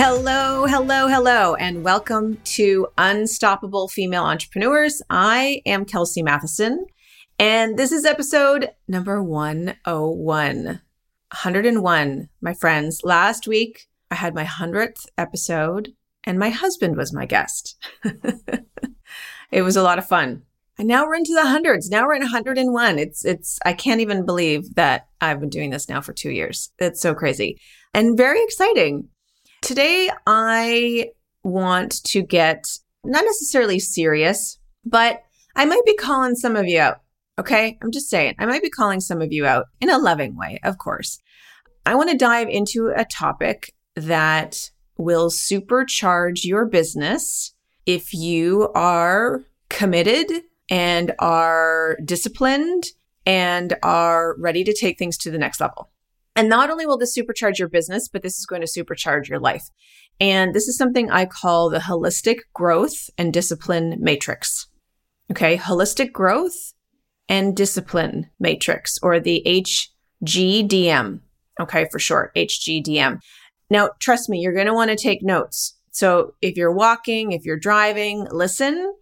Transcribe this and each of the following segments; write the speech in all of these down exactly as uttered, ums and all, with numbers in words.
Hello, hello, hello, and welcome to Unstoppable Female Entrepreneurs. I am Kelsey Matheson, and this is episode number one oh one. one oh one, my friends. Last week, I had my hundredth episode, and my husband was my guest. It was a lot of fun. And now we're into the hundreds. Now we're in one hundred one. It's, it's, I can't even believe that I've been doing this now for two years. It's so crazy and very exciting. Today, I want to get not necessarily serious, but I might be calling some of you out, okay? I'm just saying, I might be calling some of you out in a loving way, of course. I want to dive into a topic that will supercharge your business if you are committed and are disciplined and are ready to take things to the next level. And not only will this supercharge your business, but this is going to supercharge your life. And this is something I call the Holistic Growth and Discipline Matrix. Okay, Holistic Growth and Discipline Matrix, or the H G D M. Okay, for short, H G D M. Now, trust me, you're going to want to take notes. So if you're walking, if you're driving, listen,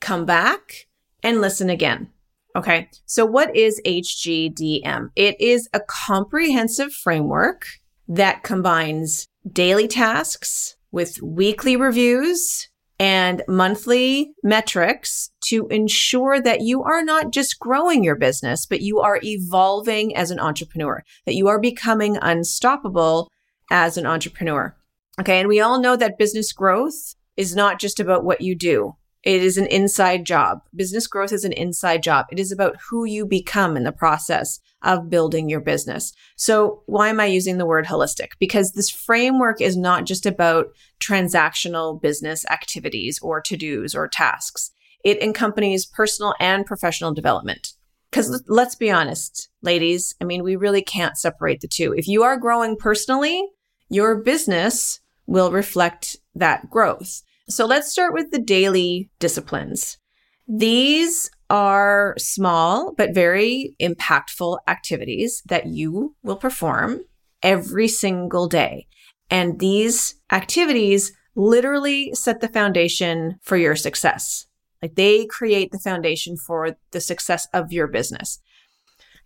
come back and listen again. Okay, so what is H G D M? It is a comprehensive framework that combines daily tasks with weekly reviews and monthly metrics to ensure that you are not just growing your business, but you are evolving as an entrepreneur, that you are becoming unstoppable as an entrepreneur. Okay, and we all know that business growth is not just about what you do. It is an inside job. Business growth is an inside job. It is about who you become in the process of building your business. So why am I using the word holistic? Because this framework is not just about transactional business activities or to-dos or tasks. It encompasses personal and professional development. Because let's be honest, ladies, I mean, we really can't separate the two. If you are growing personally, your business will reflect that growth. So let's start with the daily disciplines. These are small but very impactful activities that you will perform every single day. And these activities literally set the foundation for your success. Like they create the foundation for the success of your business.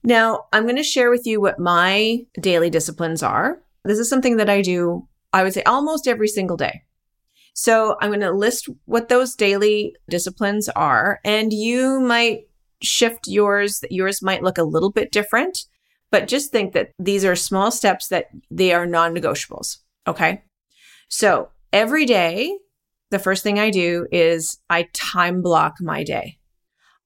Now, I'm going to share with you what my daily disciplines are. This is something that I do, I would say, almost every single day. So I'm going to list what those daily disciplines are, and you might shift yours. Yours might look a little bit different, but just think that these are small steps that they are non-negotiables, okay? So every day, the first thing I do is I time block my day.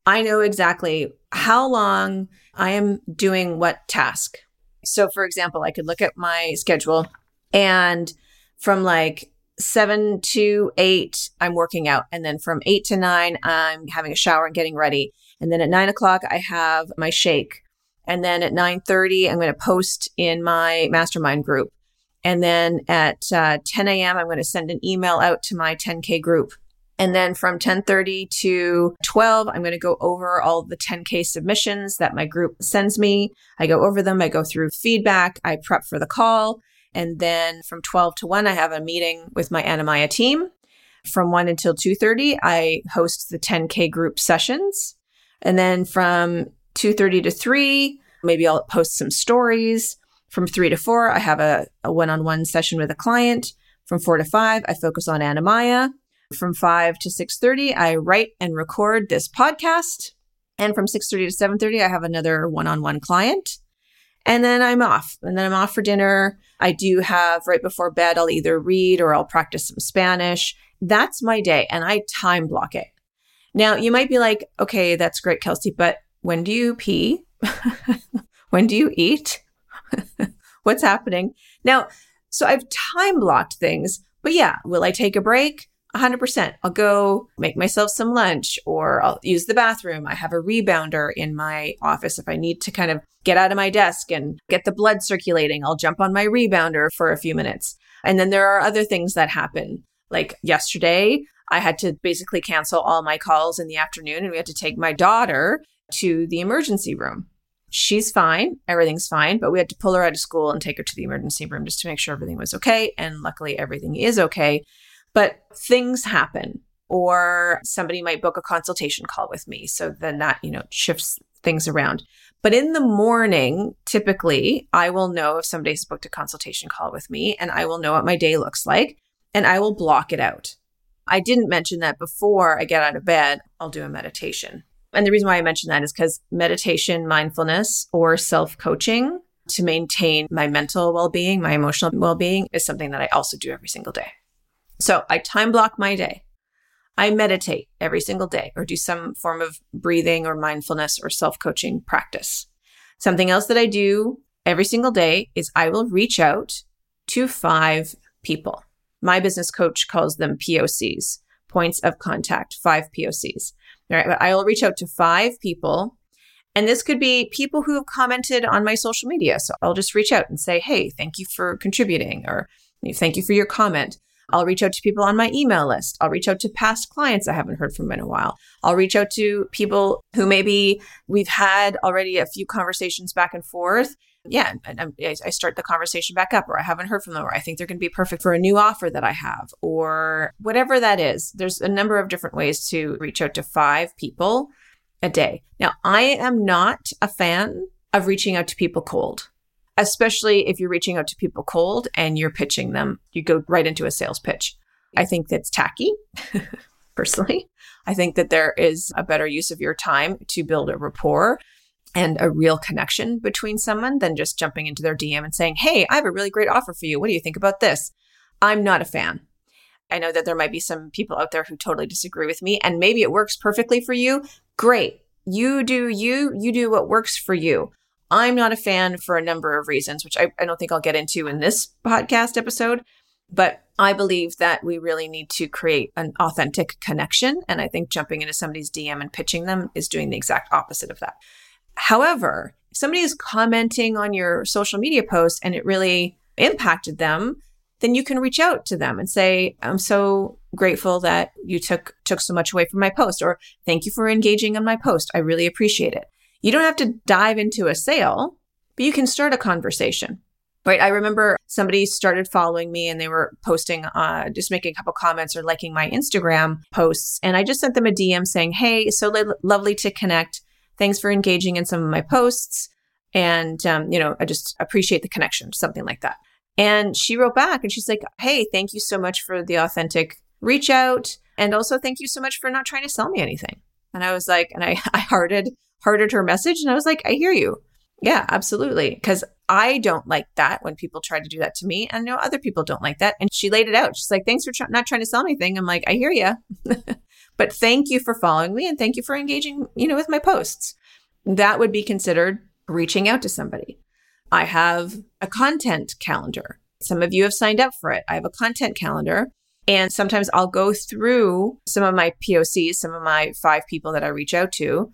I know exactly how long I am doing what task. So for example, I could look at my schedule, and from like seven to eight, I'm working out. And then from eight to nine, I'm having a shower and getting ready. And then at nine o'clock, I have my shake. And then at nine thirty, I'm going to post in my mastermind group. And then at uh, ten a.m., I'm going to send an email out to my ten K group. And then from ten thirty to twelve, I'm going to go over all the ten K submissions that my group sends me. I go over them. I go through feedback. I prep for the call. And then from twelve to one, I have a meeting with my Anamaya team. From one until two thirty, I host the ten K group sessions. And then from two thirty to three, maybe I'll post some stories. From three to four, I have a, a one-on-one session with a client. From four to five, I focus on Anamaya. From five to six thirty, I write and record this podcast. And from six thirty to seven thirty, I have another one-on-one client. And then I'm off. And then I'm off for dinner. I do have right before bed, I'll either read or I'll practice some Spanish. That's my day. And I time block it. Now, you might be like, okay, that's great, Kelsey, but when do you pee? When do you eat? What's happening? Now, so I've time blocked things, but yeah, will I take a break? one hundred percent. I'll go make myself some lunch, or I'll use the bathroom. I have a rebounder in my office. If I need to kind of get out of my desk and get the blood circulating, I'll jump on my rebounder for a few minutes. And then there are other things that happen. Like yesterday, I had to basically cancel all my calls in the afternoon, and we had to take my daughter to the emergency room. She's fine. Everything's fine. But we had to pull her out of school and take her to the emergency room just to make sure everything was okay. And luckily, everything is okay. But things happen, or somebody might book a consultation call with me. So then that, you know, shifts things around. But in the morning, typically, I will know if somebody's booked a consultation call with me, and I will know what my day looks like, and I will block it out. I didn't mention that before I get out of bed, I'll do a meditation. And the reason why I mention that is because meditation, mindfulness, or self-coaching to maintain my mental well-being, my emotional well-being, is something that I also do every single day. So I time block my day. I meditate every single day, or do some form of breathing or mindfulness or self-coaching practice. Something else that I do every single day is I will reach out to five people. My business coach calls them P O Cs, points of contact, five P O Cs. All right, but I will reach out to five people. And this could be people who have commented on my social media. So I'll just reach out and say, hey, thank you for contributing, or thank you for your comment. I'll reach out to people on my email list. I'll reach out to past clients I haven't heard from in a while. I'll reach out to people who maybe we've had already a few conversations back and forth. Yeah, I, I start the conversation back up, or I haven't heard from them, or I think they're going to be perfect for a new offer that I have, or whatever that is. There's a number of different ways to reach out to five people a day. Now, I am not a fan of reaching out to people cold. Especially if you're reaching out to people cold and you're pitching them, you go right into a sales pitch. I think that's tacky, personally. I think that there is a better use of your time to build a rapport and a real connection between someone than just jumping into their D M and saying, hey, I have a really great offer for you. What do you think about this? I'm not a fan. I know that there might be some people out there who totally disagree with me, and maybe it works perfectly for you. Great. You do you, you do what works for you. I'm not a fan for a number of reasons, which I, I don't think I'll get into in this podcast episode, but I believe that we really need to create an authentic connection. And I think jumping into somebody's D M and pitching them is doing the exact opposite of that. However, if somebody is commenting on your social media posts and it really impacted them, then you can reach out to them and say, I'm so grateful that you took took so much away from my post, or thank you for engaging on my post. I really appreciate it. You don't have to dive into a sale, but you can start a conversation, right? I remember somebody started following me and they were posting, uh, just making a couple comments or liking my Instagram posts. And I just sent them a D M saying, hey, so lo- lovely to connect. Thanks for engaging in some of my posts. And, um, you know, I just appreciate the connection, something like that. And she wrote back and she's like, hey, thank you so much for the authentic reach out. And also thank you so much for not trying to sell me anything. And I was like, and I, I hearted hearted her message. And I was like, I hear you. Yeah, absolutely. Because I don't like that when people try to do that to me. And I know other people don't like that. And she laid it out. She's like, thanks for tr- not trying to sell anything. I'm like, I hear you. But thank you for following me. And thank you for engaging, you know, with my posts. That would be considered reaching out to somebody. I have a content calendar. Some of you have signed up for it. I have a content calendar. And sometimes I'll go through some of my P O Cs, some of my five people that I reach out to.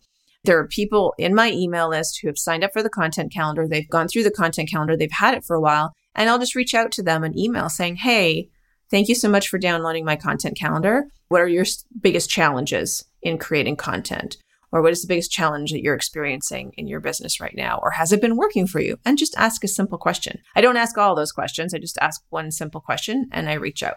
There are people in my email list who have signed up for the content calendar. They've gone through the content calendar. They've had it for a while. And I'll just reach out to them an email saying, hey, thank you so much for downloading my content calendar. What are your biggest challenges in creating content? Or what is the biggest challenge that you're experiencing in your business right now? Or has it been working for you? And just ask a simple question. I don't ask all those questions. I just ask one simple question and I reach out.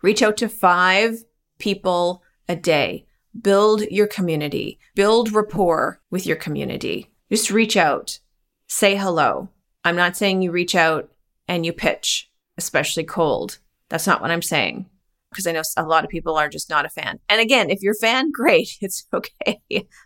Reach out to five people a day. Build your community, build rapport with your community. Just reach out, say hello. I'm not saying you reach out and you pitch, especially cold. That's not what I'm saying, because I know a lot of people are just not a fan. And again, if you're a fan, great, it's okay.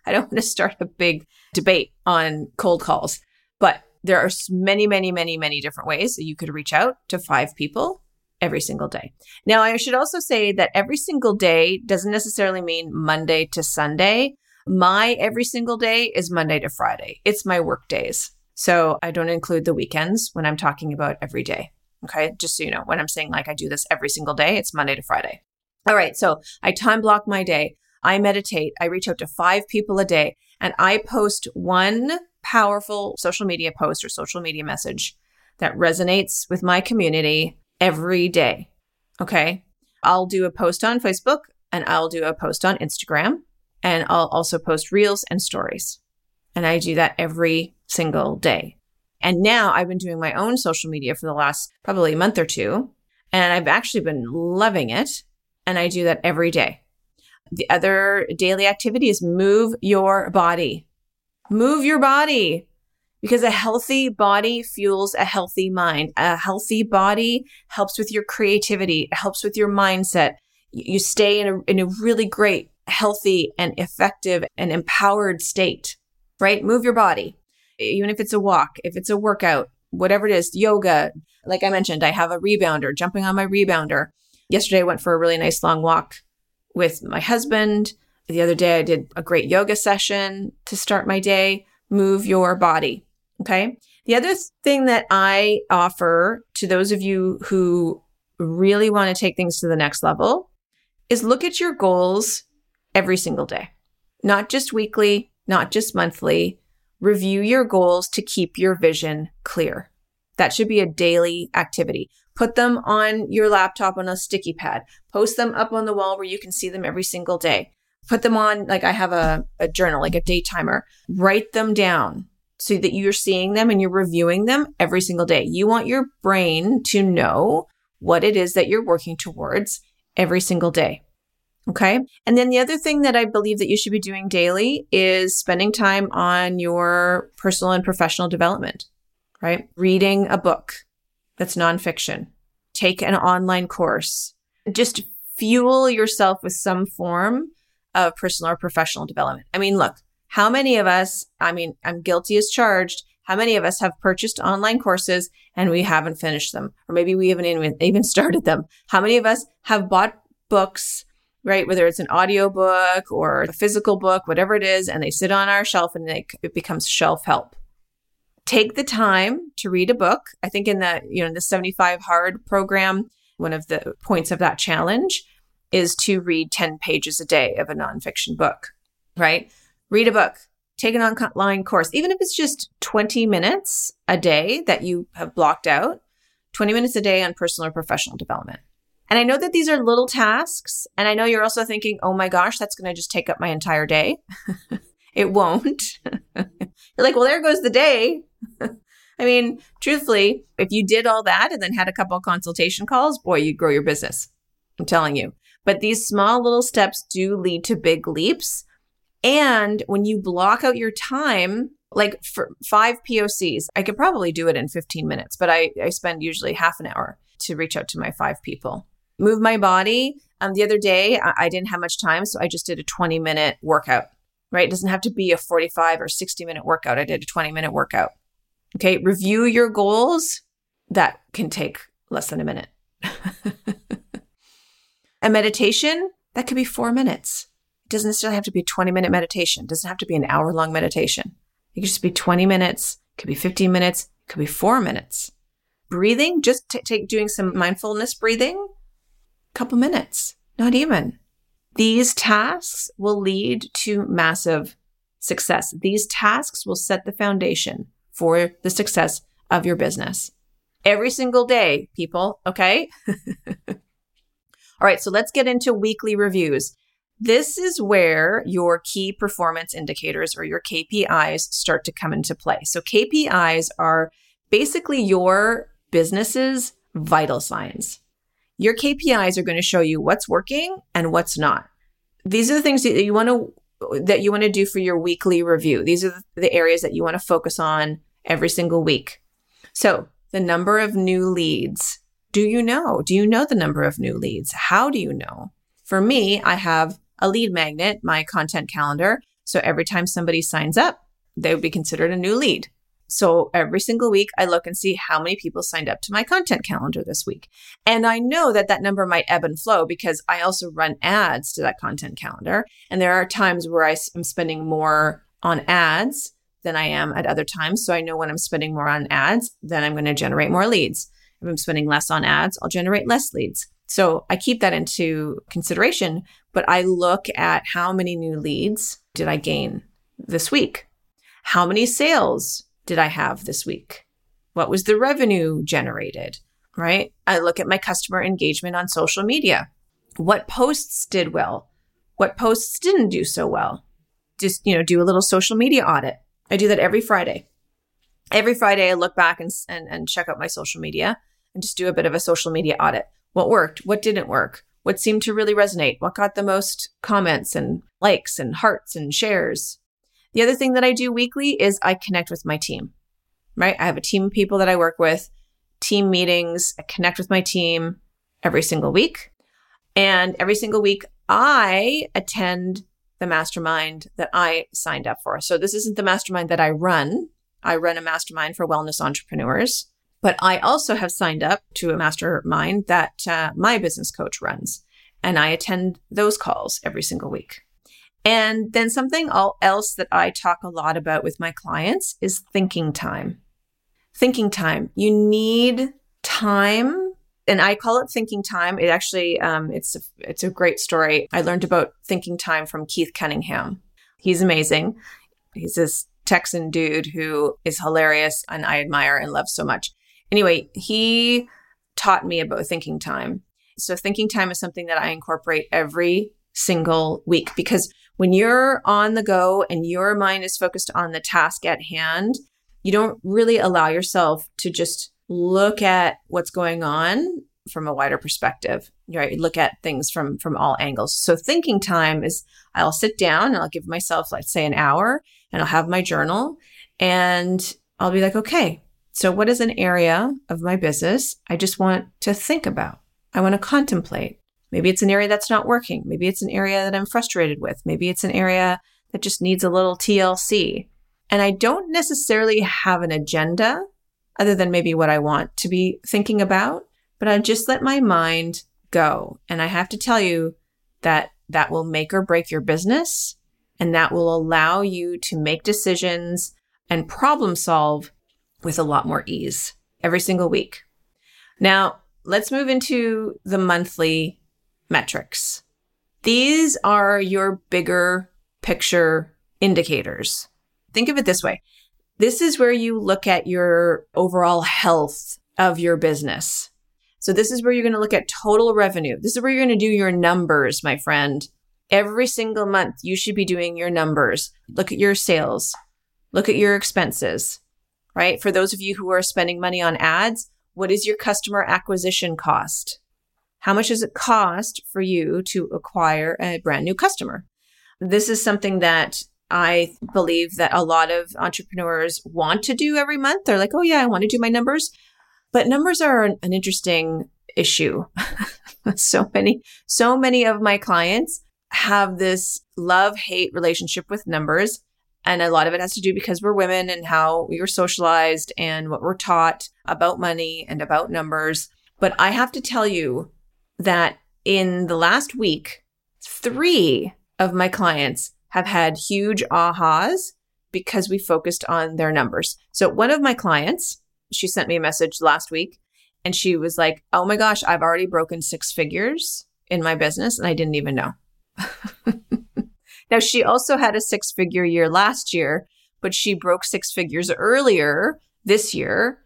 I don't want to start a big debate on cold calls, but there are many, many, many, many different ways that you could reach out to five people every single day. Now, I should also say that every single day doesn't necessarily mean Monday to Sunday. My every single day is Monday to Friday. It's my work days. So I don't include the weekends when I'm talking about every day. Okay. Just so you know, when I'm saying like I do this every single day, it's Monday to Friday. All right, so I time block my day. I meditate. I reach out to five people a day, and I post one powerful social media post or social media message that resonates with my community every day. Okay. I'll do a post on Facebook, and I'll do a post on Instagram, and I'll also post reels and stories. And I do that every single day. And now I've been doing my own social media for the last probably month or two, and I've actually been loving it. And I do that every day. The other daily activity is move your body. Move your body, because a healthy body fuels a healthy mind. A healthy body helps with your creativity, helps with your mindset. You stay in a, in a really great, healthy and effective and empowered state, right? Move your body, even if it's a walk, if it's a workout, whatever it is, yoga. Like I mentioned, I have a rebounder, jumping on my rebounder. Yesterday, I went for a really nice long walk with my husband. The other day, I did a great yoga session to start my day. Move your body, okay? The other thing that I offer to those of you who really want to take things to the next level is look at your goals every single day, not just weekly, not just monthly. Review your goals to keep your vision clear. That should be a daily activity. Put them on your laptop on a sticky pad. Post them up on the wall where you can see them every single day. Put them on, like I have a, a journal, like a day timer. Write them down so that you're seeing them and you're reviewing them every single day. You want your brain to know what it is that you're working towards every single day. Okay. And then the other thing that I believe that you should be doing daily is spending time on your personal and professional development, right? Reading a book that's nonfiction. Take an online course. Just fuel yourself with some form of personal or professional development. I mean, look, how many of us, I mean, I'm guilty as charged. How many of us have purchased online courses and we haven't finished them? Or maybe we haven't even started them. How many of us have bought books, right? Whether it's an audiobook or a physical book, whatever it is, and they sit on our shelf and they, it becomes shelf help. Take the time to read a book. I think in the, you know, in the seventy-five Hard program, one of the points of that challenge is to read ten pages a day of a nonfiction book, right? Read a book, take an online course, even if it's just twenty minutes a day that you have blocked out, twenty minutes a day on personal or professional development. And I know that these are little tasks. And I know you're also thinking, oh my gosh, that's going to just take up my entire day. It won't. You're like, well, there goes the day. I mean, truthfully, if you did all that and then had a couple of consultation calls, boy, you'd grow your business. I'm telling you. But these small little steps do lead to big leaps. And when you block out your time, like for five P O Cs, I could probably do it in fifteen minutes, but I, I spend usually half an hour to reach out to my five people. Move my body. Um, the other day, I, I didn't have much time, so I just did a twenty minute workout. Right? It doesn't have to be a forty-five or sixty minute workout. I did a twenty minute workout. Okay. Review your goals. That can take less than a minute. A meditation, that could be four minutes. It doesn't necessarily have to be a twenty minute meditation. It doesn't have to be an hour long meditation. It could just be twenty minutes, it could be fifteen minutes, it could be four minutes. Breathing, just t- take doing some mindfulness breathing, a couple minutes, not even. These tasks will lead to massive success. These tasks will set the foundation for the success of your business. Every single day, people, okay? All right, so let's get into weekly reviews. This is where your key performance indicators or your K P Is start to come into play. So K P Is are basically your business's vital signs. Your K P Is are going to show you what's working and what's not. These are the things that you want to that you want to do for your weekly review. These are the areas that you want to focus on every single week. So the number of new leads. Do you know? Do you know the number of new leads? How do you know? For me, I have a lead magnet, my content calendar. So every time somebody signs up, they would be considered a new lead. So every single week, I look and see how many people signed up to my content calendar this week. And I know that that number might ebb and flow because I also run ads to that content calendar. And there are times where I am spending more on ads than I am at other times. So I know when I'm spending more on ads, then I'm going to generate more leads. If I'm spending less on ads, I'll generate less leads. So I keep that into consideration, but I look at how many new leads did I gain this week? How many sales did I have this week? What was the revenue generated, right? I look at my customer engagement on social media. What posts did well? What posts didn't do so well? Just, you know, do a little social media audit. I do that every Friday. Every Friday, I look back and, and, and check out my social media and just do a bit of a social media audit. What worked? What didn't work? What seemed to really resonate? What got the most comments and likes and hearts and shares? The other thing that I do weekly is I connect with my team, right? I have a team of people that I work with, team meetings. I connect with my team every single week. And every single week, I attend the mastermind that I signed up for. So this isn't the mastermind that I run. I run a mastermind for wellness entrepreneurs, but I also have signed up to a mastermind that uh, my business coach runs, and I attend those calls every single week. And then something else that I talk a lot about with my clients is thinking time. Thinking time. You need time, and I call it thinking time. It actually, um, it's a, it's a great story. I learned about thinking time from Keith Cunningham. He's amazing. He's this Texan dude who is hilarious and I admire and love so much. Anyway, he taught me about thinking time. So thinking time is something that I incorporate every single week, because when you're on the go and your mind is focused on the task at hand, you don't really allow yourself to just look at what's going on from a wider perspective, right? You look at things from, from all angles. So thinking time is, I'll sit down and I'll give myself, let's say, an hour, and I'll have my journal and I'll be like, okay, so what is an area of my business I just want to think about? I want to contemplate. Maybe it's an area that's not working. Maybe it's an area that I'm frustrated with. Maybe it's an area that just needs a little T L C. And I don't necessarily have an agenda other than maybe what I want to be thinking about, but I just let my mind go. And I have to tell you that that will make or break your business. And that will allow you to make decisions and problem solve with a lot more ease every single week. Now, let's move into the monthly metrics. These are your bigger picture indicators. Think of it this way. This is where you look at your overall health of your business. So this is where you're going to look at total revenue. This is where you're going to do your numbers, my friend. Every single month, you should be doing your numbers. Look at your sales. Look at your expenses, right? For those of you who are spending money on ads, what is your customer acquisition cost? How much does it cost for you to acquire a brand new customer? This is something that I believe that a lot of entrepreneurs want to do every month. They're like, oh yeah, I want to do my numbers. But numbers are an, an interesting issue. So many, so many of my clients have this love-hate relationship with numbers. And a lot of it has to do because we're women and how we were socialized and what we're taught about money and about numbers. But I have to tell you that in the last week, three of my clients have had huge ahas because we focused on their numbers. So one of my clients, she sent me a message last week and she was like, oh my gosh, I've already broken six figures in my business and I didn't even know. Now, she also had a six-figure year last year, but she broke six figures earlier this year,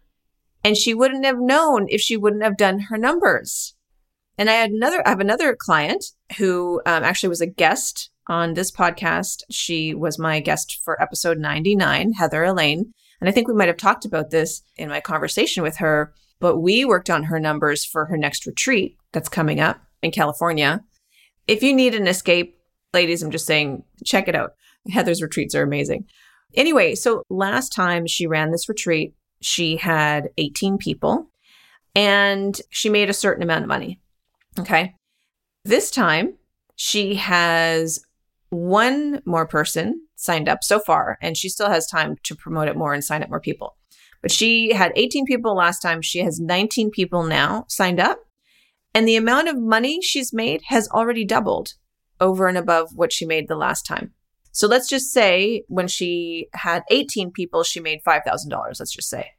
and she wouldn't have known if she wouldn't have done her numbers. And I had another, I have another client who um, actually was a guest on this podcast. She was my guest for episode ninety-nine, Heather Elaine, and I think we might have talked about this in my conversation with her. But we worked on her numbers for her next retreat that's coming up in California. If you need an escape, ladies, I'm just saying, check it out. Heather's retreats are amazing. Anyway, so last time she ran this retreat, she had eighteen people and she made a certain amount of money. Okay. This time she has one more person signed up so far, and she still has time to promote it more and sign up more people. But she had eighteen people last time. She has nineteen people now signed up. And the amount of money she's made has already doubled over and above what she made the last time. So let's just say when she had eighteen people, she made five thousand dollars. Let's just say,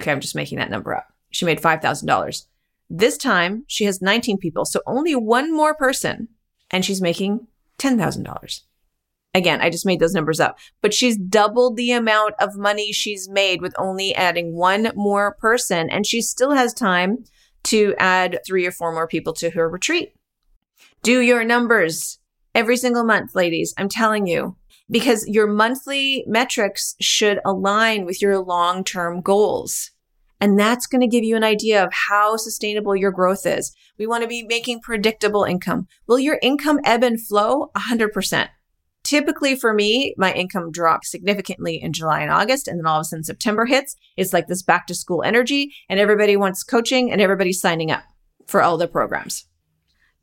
okay, I'm just making that number up. She made five thousand dollars. This time she has nineteen people. So only one more person and she's making ten thousand dollars. Again, I just made those numbers up, but she's doubled the amount of money she's made with only adding one more person. And she still has time to add three or four more people to her retreat. Do your numbers every single month, ladies. I'm telling you, because your monthly metrics should align with your long-term goals. And that's going to give you an idea of how sustainable your growth is. We want to be making predictable income. Will your income ebb and flow? one hundred percent. Typically for me, my income drops significantly in July and August. And then all of a sudden September hits. It's like this back to school energy and everybody wants coaching and everybody's signing up for all their programs.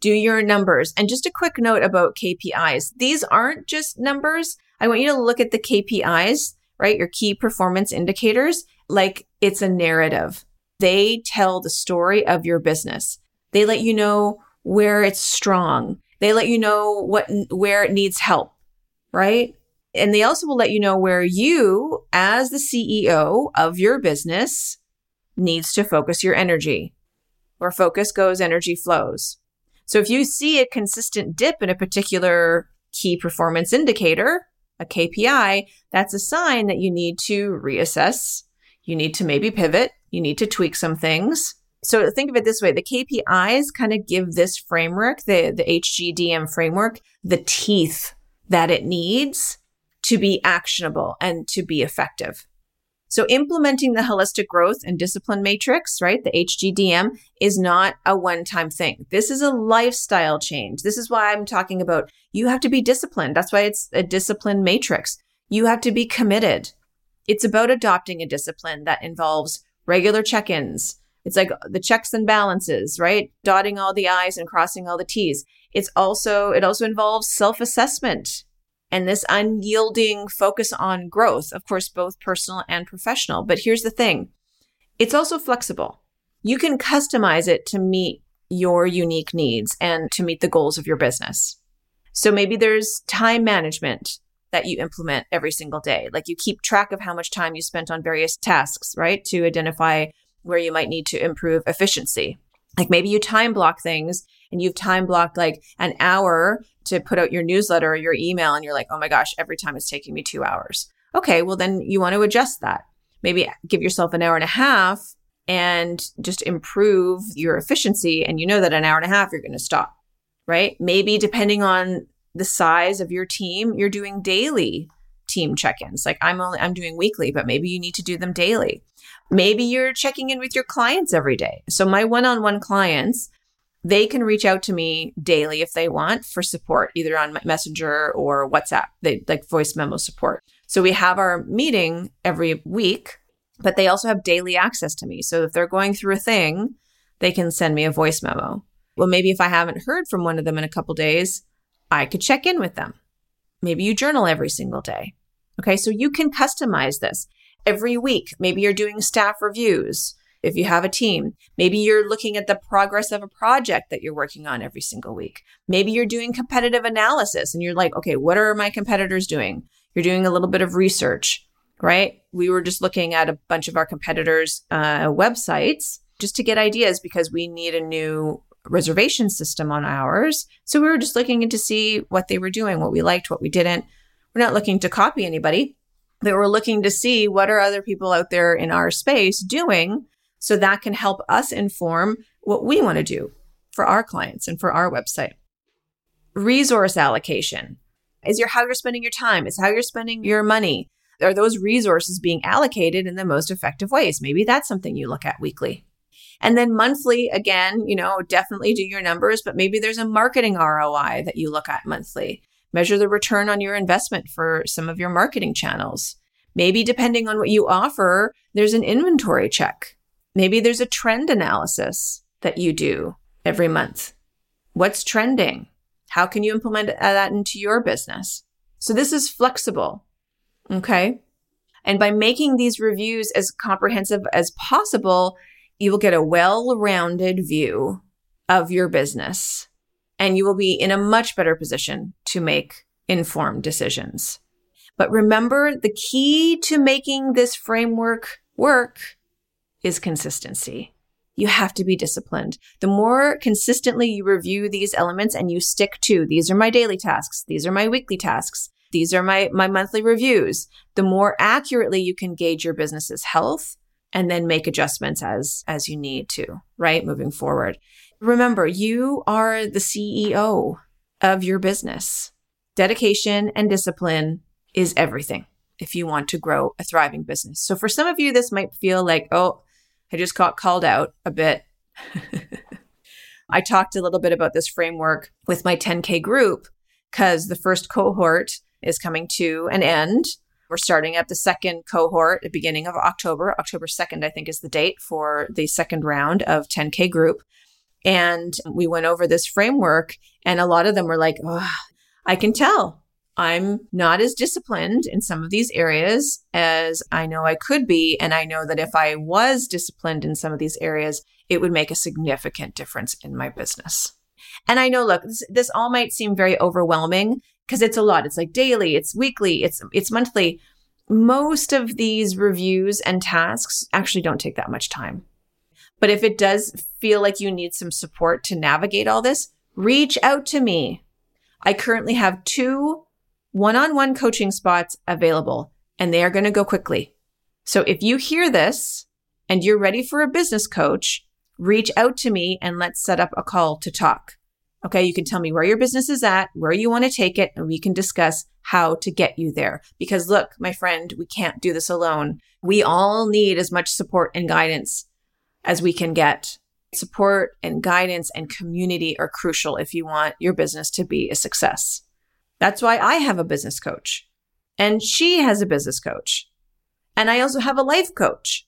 Do your numbers. And just a quick note about K P Is. These aren't just numbers. I want you to look at the K P Is, right? Your key performance indicators, like it's a narrative. They tell the story of your business. They let you know where it's strong. They let you know what where it needs help, right? And they also will let you know where you, as the C E O of your business, needs to focus your energy. Where focus goes, energy flows. So if you see a consistent dip in a particular key performance indicator, a K P I, that's a sign that you need to reassess. You need to maybe pivot. You need to tweak some things. So think of it this way. The K P Is kind of give this framework, the, the H G D M framework, the teeth that it needs to be actionable and to be effective. So implementing the Holistic Growth and Discipline Matrix, right? The H G D M is not a one-time thing. This is a lifestyle change. This is why I'm talking about you have to be disciplined. That's why it's a discipline matrix. You have to be committed. It's about adopting a discipline that involves regular check-ins. It's like the checks and balances, right? Dotting all the I's and crossing all the T's. It's also, it also involves self-assessment. And this unyielding focus on growth, of course, both personal and professional. But here's the thing. It's also flexible. You can customize it to meet your unique needs and to meet the goals of your business. So maybe there's time management that you implement every single day. Like you keep track of how much time you spent on various tasks, right? To identify where you might need to improve efficiency. Like maybe you time block things and you've time blocked like an hour to put out your newsletter or your email. And you're like, oh my gosh, every time it's taking me two hours. Okay, well then you want to adjust that. Maybe give yourself an hour and a half and just improve your efficiency. And you know that an hour and a half, you're going to stop, right? Maybe depending on the size of your team, you're doing daily team check-ins. Like I'm only, I'm doing weekly, but maybe you need to do them daily. Maybe you're checking in with your clients every day. So my one-on-one clients, they can reach out to me daily if they want for support, either on Messenger or WhatsApp, they like voice memo support. So we have our meeting every week, but they also have daily access to me. So if they're going through a thing, they can send me a voice memo. Well, maybe if I haven't heard from one of them in a couple of days, I could check in with them. Maybe you journal every single day. Okay, so you can customize this. Every week, maybe you're doing staff reviews if you have a team. Maybe you're looking at the progress of a project that you're working on every single week. Maybe you're doing competitive analysis and you're like, okay, what are my competitors doing? You're doing a little bit of research, right? We were just looking at a bunch of our competitors' uh, websites just to get ideas because we need a new reservation system on ours. So we were just looking to see what they were doing, what we liked, what we didn't. We're not looking to copy anybody. But we're looking to see what are other people out there in our space doing so that can help us inform what we want to do for our clients and for our website. Resource allocation is your how you're spending your time. It's how you're spending your money. Are those resources being allocated in the most effective ways? Maybe that's something you look at weekly. And then monthly, again, you know, definitely do your numbers, but maybe there's a marketing R O I that you look at monthly. Measure the return on your investment for some of your marketing channels. Maybe depending on what you offer, there's an inventory check. Maybe there's a trend analysis that you do every month. What's trending? How can you implement that into your business? So this is flexible, okay? And by making these reviews as comprehensive as possible, you will get a well-rounded view of your business. And you will be in a much better position to make informed decisions. But remember, the key to making this framework work is consistency. you have to be disciplined. The more consistently you review these elements and you stick to, these are my daily tasks, these are my weekly tasks, these are my, my monthly reviews, the more accurately you can gauge your business's health and then make adjustments as, as you need to, right? Moving forward. Remember, you are the C E O of your business. Dedication and discipline is everything if you want to grow a thriving business. So for some of you, this might feel like, oh, I just got called out a bit. I talked a little bit about this framework with my ten K group because the first cohort is coming to an end. We're starting up the second cohort at the beginning of October. October second, I think, is the date for the second round of ten K group. And we went over this framework and a lot of them were like, oh, I can tell I'm not as disciplined in some of these areas as I know I could be. And I know that if I was disciplined in some of these areas, it would make a significant difference in my business. And I know, look, this, this all might seem very overwhelming because it's a lot. It's like daily, it's weekly, it's it's monthly. Most of these reviews and tasks actually don't take that much time. But if it does feel like you need some support to navigate all this, reach out to me. I currently have two one-on-one coaching spots available, and they are going to go quickly. So if you hear this and you're ready for a business coach, reach out to me and let's set up a call to talk. Okay, you can tell me where your business is at, where you want to take it, and we can discuss how to get you there. Because look, my friend, we can't do this alone. We all need as much support and guidance as we can get. Support and guidance and community are crucial if you want your business to be a success. That's why I have a business coach and she has a business coach. And I also have a life coach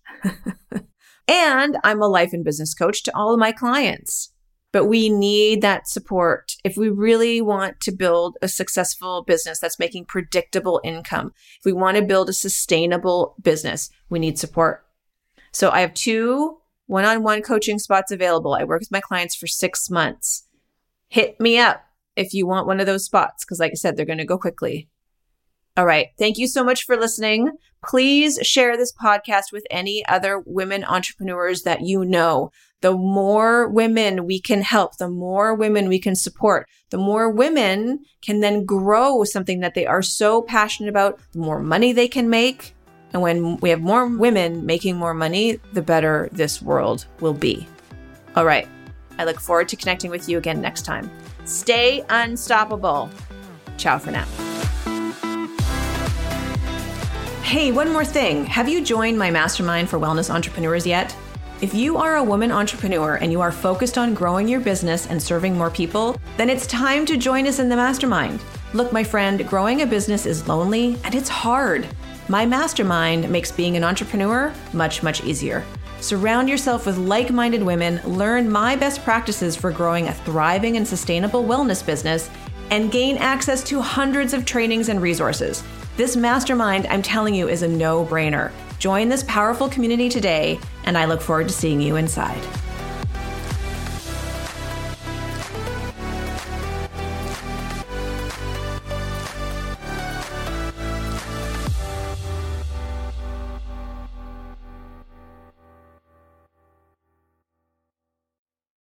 and I'm a life and business coach to all of my clients. But we need that support if we really want to build a successful business that's making predictable income. If we want to build a sustainable business, we need support. So I have two one-on-one coaching spots available. I work with my clients for six months. Hit me up if you want one of those spots, because like I said, they're going to go quickly. All right. Thank you so much for listening. Please share this podcast with any other women entrepreneurs that you know. The more women we can help, the more women we can support, the more women can then grow something that they are so passionate about, the more money they can make. And when we have more women making more money, the better this world will be. All right. I look forward to connecting with you again next time. Stay unstoppable. Ciao for now. Hey, one more thing. Have you joined my mastermind for wellness entrepreneurs yet? If you are a woman entrepreneur and you are focused on growing your business and serving more people, then it's time to join us in the mastermind. Look, my friend, growing a business is lonely and it's hard. My mastermind makes being an entrepreneur much, much easier. Surround yourself with like-minded women, learn my best practices for growing a thriving and sustainable wellness business, and gain access to hundreds of trainings and resources. This mastermind, I'm telling you, is a no-brainer. Join this powerful community today, and I look forward to seeing you inside.